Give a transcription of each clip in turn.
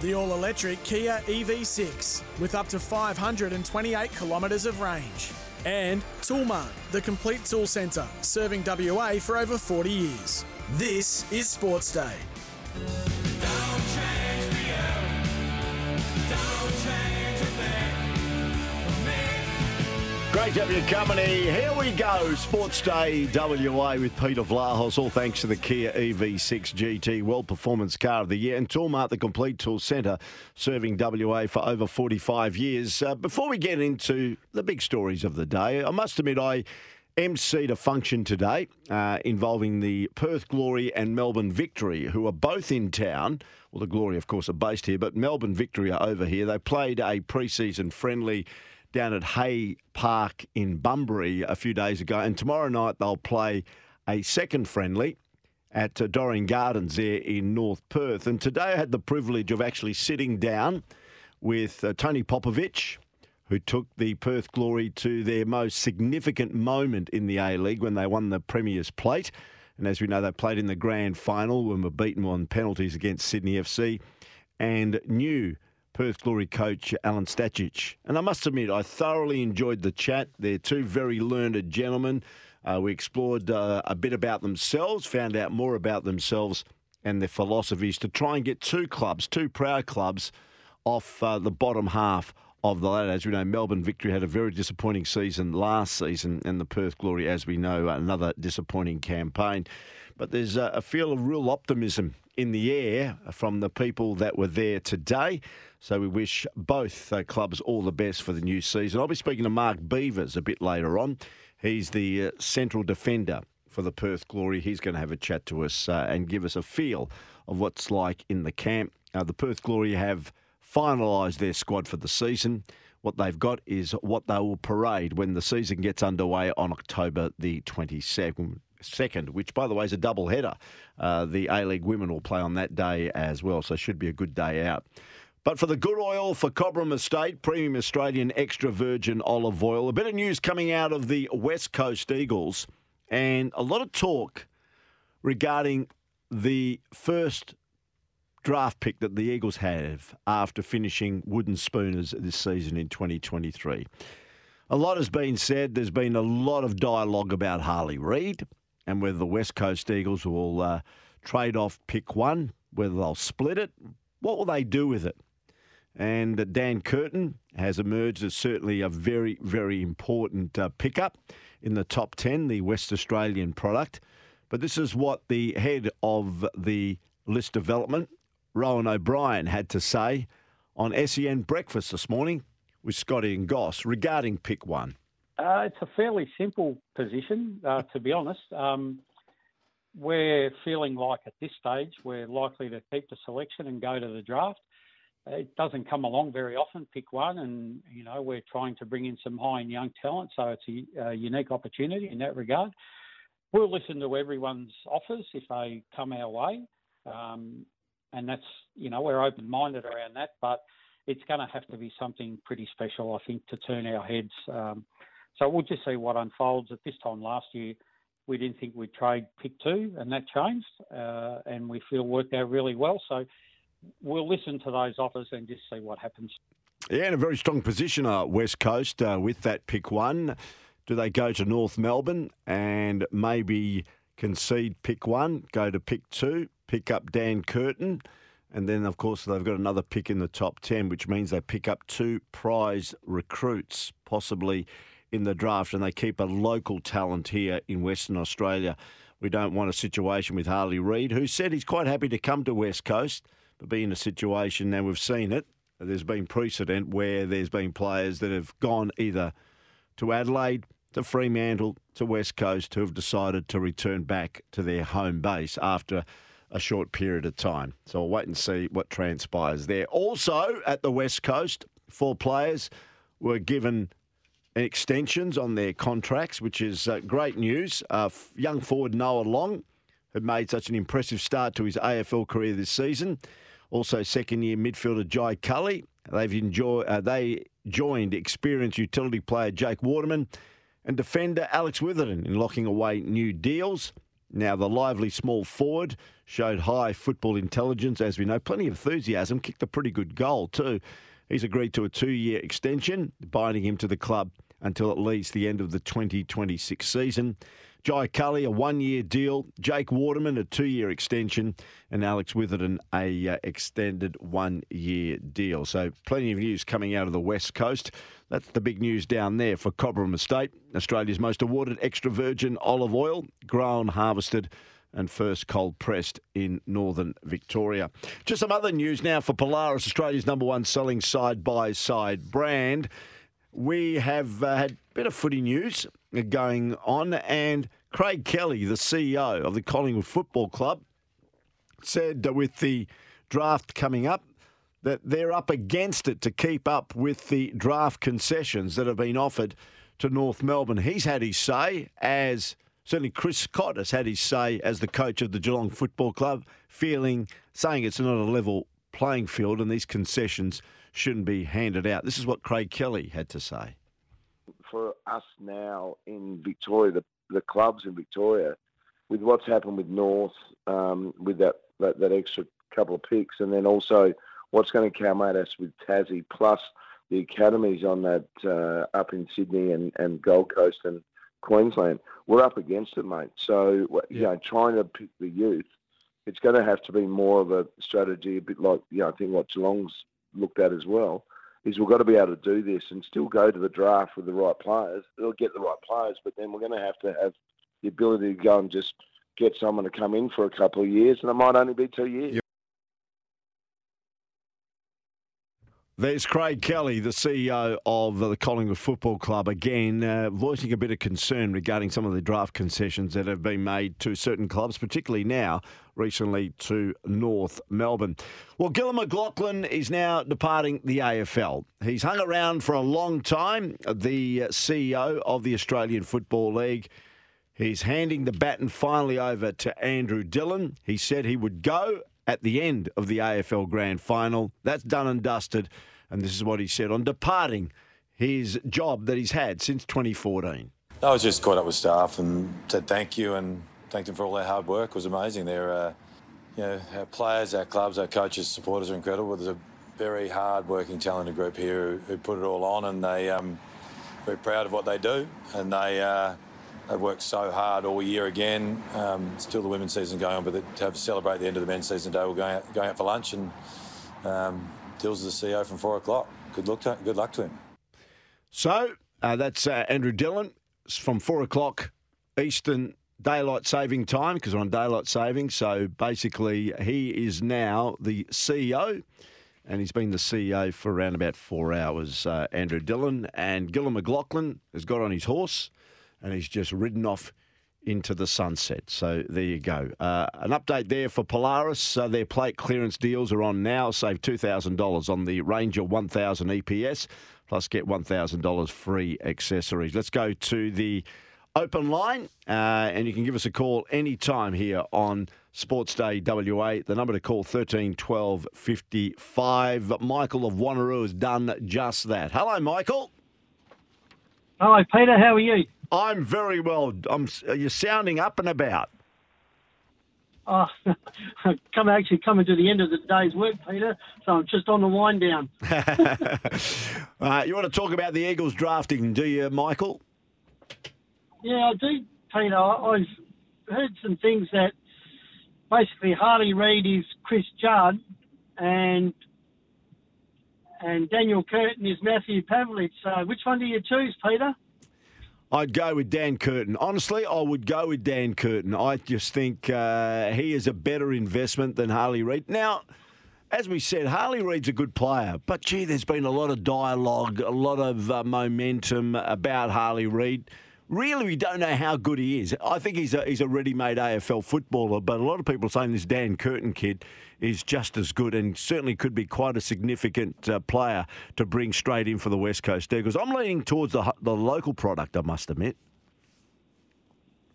The all-electric Kia EV6 with up to 528 kilometres of range. And Tool Mart, the complete tool centre, serving WA for over 40 years. This is Sports Day. Great to have your company. Here we go. Sports Day WA with Peter Vlahos. All thanks to the Kia EV6 GT World Performance Car of the Year and Tool Mart, the complete tool centre, serving WA for over 45 years. Before we get into the big stories of the day, I must admit I emceed a function today involving the Perth Glory and Melbourne Victory, who are both in town. Well, the Glory, of course, are based here, but Melbourne Victory are over here. They played a pre-season friendly down at Hay Park in Bunbury a few days ago. And tomorrow night they'll play a second friendly at Dorian Gardens there in North Perth. And today I had the privilege of actually sitting down with Tony Popovic, who took the Perth Glory to their most significant moment in the A-League when they won the Premier's Plate. And as we know, they played in the grand final when we were beaten on penalties against Sydney FC, and new Perth Glory coach Alan Statych. And I must admit, I thoroughly enjoyed the chat. They're two very learned gentlemen. We explored a bit about themselves, found out more about themselves and their philosophies to try and get two clubs, two proud clubs, off the bottom half of the ladder. As we know, Melbourne Victory had a very disappointing season last season, and the Perth Glory, as we know, another disappointing campaign. But there's a feel of real optimism in the air from the people that were there today. So we wish both clubs all the best for the new season. I'll be speaking to Mark Beavers a bit later on. He's the central defender for the Perth Glory. He's going to have a chat to us and give us a feel of what's like in the camp. The Perth Glory have finalised their squad for the season. What they've got is what they will parade when the season gets underway on October the 22nd. Which, by the way, is a doubleheader. The A-League women will play on that day as well, so it should be a good day out. But for the good oil for Cobram Estate, premium Australian extra virgin olive oil, a bit of news coming out of the West Coast Eagles and a lot of talk regarding the first draft pick that the Eagles have after finishing wooden spooners this season in 2023. A lot has been said. There's been a lot of dialogue about Harley Reid and whether the West Coast Eagles will trade off pick one, whether they'll split it. What will they do with it? And Dan Curtin has emerged as certainly a very, very important pickup in the top 10, the West Australian product. But this is what the head of the list development, Rowan O'Brien, had to say on SEN Breakfast this morning with Scotty and Goss regarding pick one. It's a fairly simple position, to be honest. We're feeling like at this stage we're likely to keep the selection and go to the draft. It doesn't come along very often, pick one, and you know we're trying to bring in some high and young talent, so it's a unique opportunity in that regard. We'll listen to everyone's offers if they come our way, and that's, you know, we're open-minded around that, but it's going to have to be something pretty special, I think, to turn our heads. So we'll just see what unfolds. At this time last year, we didn't think we'd trade pick two, and that changed, and we feel worked out really well. So we'll listen to those offers and just see what happens. Yeah, in a very strong position, West Coast, with that pick one. Do they go to North Melbourne and maybe concede pick one, go to pick two, pick up Dan Curtin? And then, of course, they've got another pick in the top 10, which means they pick up two prize recruits, possibly in the draft, and they keep a local talent here in Western Australia. We don't want a situation with Harley Reid, who said he's quite happy to come to West Coast, but be in a situation, and we've seen it, there's been precedent where there's been players that have gone either to Adelaide, to Fremantle, to West Coast, who have decided to return back to their home base after a short period of time. So we'll wait and see what transpires there. Also at the West Coast, 4 players were given extensions on their contracts, which is great news. Young forward Noah Long, who made such an impressive start to his AFL career this season. Also second-year midfielder Jai Cully. They joined experienced utility player Jake Waterman and defender Alex Witherton in locking away new deals. Now, the lively small forward showed high football intelligence, as we know. Plenty of enthusiasm, kicked a pretty good goal too. He's agreed to a 2-year extension, binding him to the club until at least the end of the 2026 season. Jai Cully, a 1-year deal. Jake Waterman, a 2-year extension. And Alex Witherton, a extended 1-year deal. So plenty of news coming out of the West Coast. That's the big news down there for Cobram Estate, Australia's most awarded extra virgin olive oil, grown, harvested and first cold-pressed in northern Victoria. Just some other news now for Polaris, Australia's #1 selling side-by-side brand. We have had a bit of footy news going on, and Craig Kelly, the CEO of the Collingwood Football Club, said with the draft coming up that they're up against it to keep up with the draft concessions that have been offered to North Melbourne. He's had his say as... Certainly Chris Scott has had his say as the coach of the Geelong Football Club, saying it's not a level playing field and these concessions shouldn't be handed out. This is what Craig Kelly had to say. For us now in Victoria, the clubs in Victoria, with what's happened with North, with that extra couple of picks, and then also what's going to come at us with Tassie, plus the academies on that up in Sydney and Gold Coast and Queensland, we're up against it, mate. So, trying to pick the youth, it's going to have to be more of a strategy, a bit like, I think what Geelong's looked at as well, is we've got to be able to do this and still go to the draft with the right players. They'll get the right players, but then we're going to have the ability to go and just get someone to come in for a couple of years, and it might only be 2 years. There's Craig Kelly, the CEO of the Collingwood Football Club, again voicing a bit of concern regarding some of the draft concessions that have been made to certain clubs, particularly now, recently to North Melbourne. Well, Gillon McLachlan is now departing the AFL. He's hung around for a long time, the CEO of the Australian Football League. He's handing the baton finally over to Andrew Dillon. He said he would go at the end of the AFL Grand Final. That's done and dusted. And this is what he said on departing his job that he's had since 2014. I was just caught up with staff and said thank you and thanked them for all their hard work. It was amazing. Our players, our clubs, our coaches, supporters are incredible. There's a very hard-working, talented group here who put it all on, and they very proud of what they do. And they've worked so hard all year again. Still the women's season going on, but to have to celebrate the end of the men's season today, we're going out for lunch, and Dill's the CEO from 4 o'clock. Good luck to him. So that's Andrew Dillon. It's from 4 o'clock Eastern Daylight Saving Time, because we're on Daylight Saving. So basically he is now the CEO, and he's been the CEO for around about 4 hours, Andrew Dillon. And Gillon McLachlan has got on his horse, and he's just ridden off into the sunset. So there you go. An update there for Polaris. Their plate clearance deals are on now. Save $2,000 on the Ranger 1000 EPS, plus get $1,000 free accessories. Let's go to the open line, and you can give us a call any time here on Sports Day WA. The number to call, 13 12 55. Michael of Wanneroo has done just that. Hello, Michael. Hello, Peter. How are you? I'm very well. You're sounding up and about. Oh, I've coming to the end of the day's work, Peter, so I'm just on the wind down. You want to talk about the Eagles drafting, do you, Michael? Yeah, I do, Peter. I've heard some things that basically Harley Reid is Chris Judd and Daniel Curtin is Matthew Pavlich. So which one do you choose, Peter? I'd go with Dan Curtin. Honestly, I would go with Dan Curtin. I just think he is a better investment than Harley Reid. Now, as we said, Harley Reid's a good player, but, gee, there's been a lot of dialogue, a lot of momentum about Harley Reid. really we don't know how good he is. I think he's a ready-made AFL footballer, but a lot of people are saying this Dan Curtin kid is just as good and certainly could be quite a significant player to bring straight in for the West Coast Eagles. I'm leaning towards the local product, I must admit.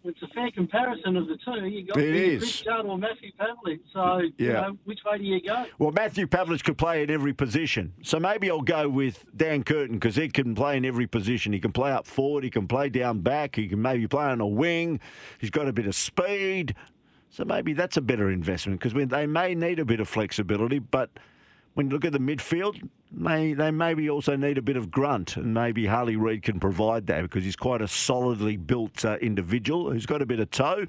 It's a fair comparison of the two. You got Chris Judd or Matthew Pavlich. So, which way do you go? Well, Matthew Pavlich could play in every position. So maybe I'll go with Dan Curtin because he can play in every position. He can play up forward. He can play down back. He can maybe play on a wing. He's got a bit of speed. So maybe that's a better investment because they may need a bit of flexibility. But when you look at the midfield, they maybe also need a bit of grunt, and maybe Harley Reid can provide that because he's quite a solidly built individual who's got a bit of toe,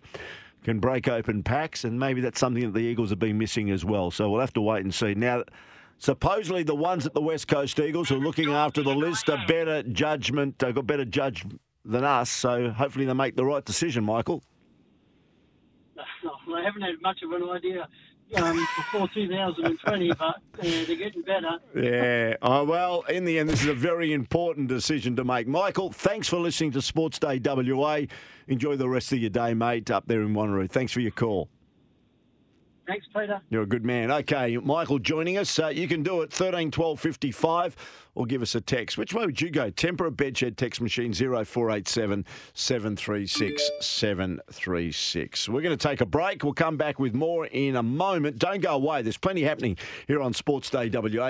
can break open packs, and maybe that's something that the Eagles have been missing as well. So we'll have to wait and see. Now, supposedly the ones at the West Coast Eagles who are looking after the list are better judgment, got better judge than us, so hopefully they make the right decision, Michael. Well, I haven't had much of an idea before 2020, but they're getting better. Yeah. Oh, well, in the end, this is a very important decision to make. Michael, thanks for listening to Sports Day WA. Enjoy the rest of your day, mate, up there in Wanneroo. Thanks for your call. Thanks, Peter. You're a good man. Okay, Michael joining us. You can do it, 13 12 55, or give us a text. Which way would you go? Tempera Bedshed text machine 0487 736 736. We're going to take a break. We'll come back with more in a moment. Don't go away. There's plenty happening here on Sports Day WA.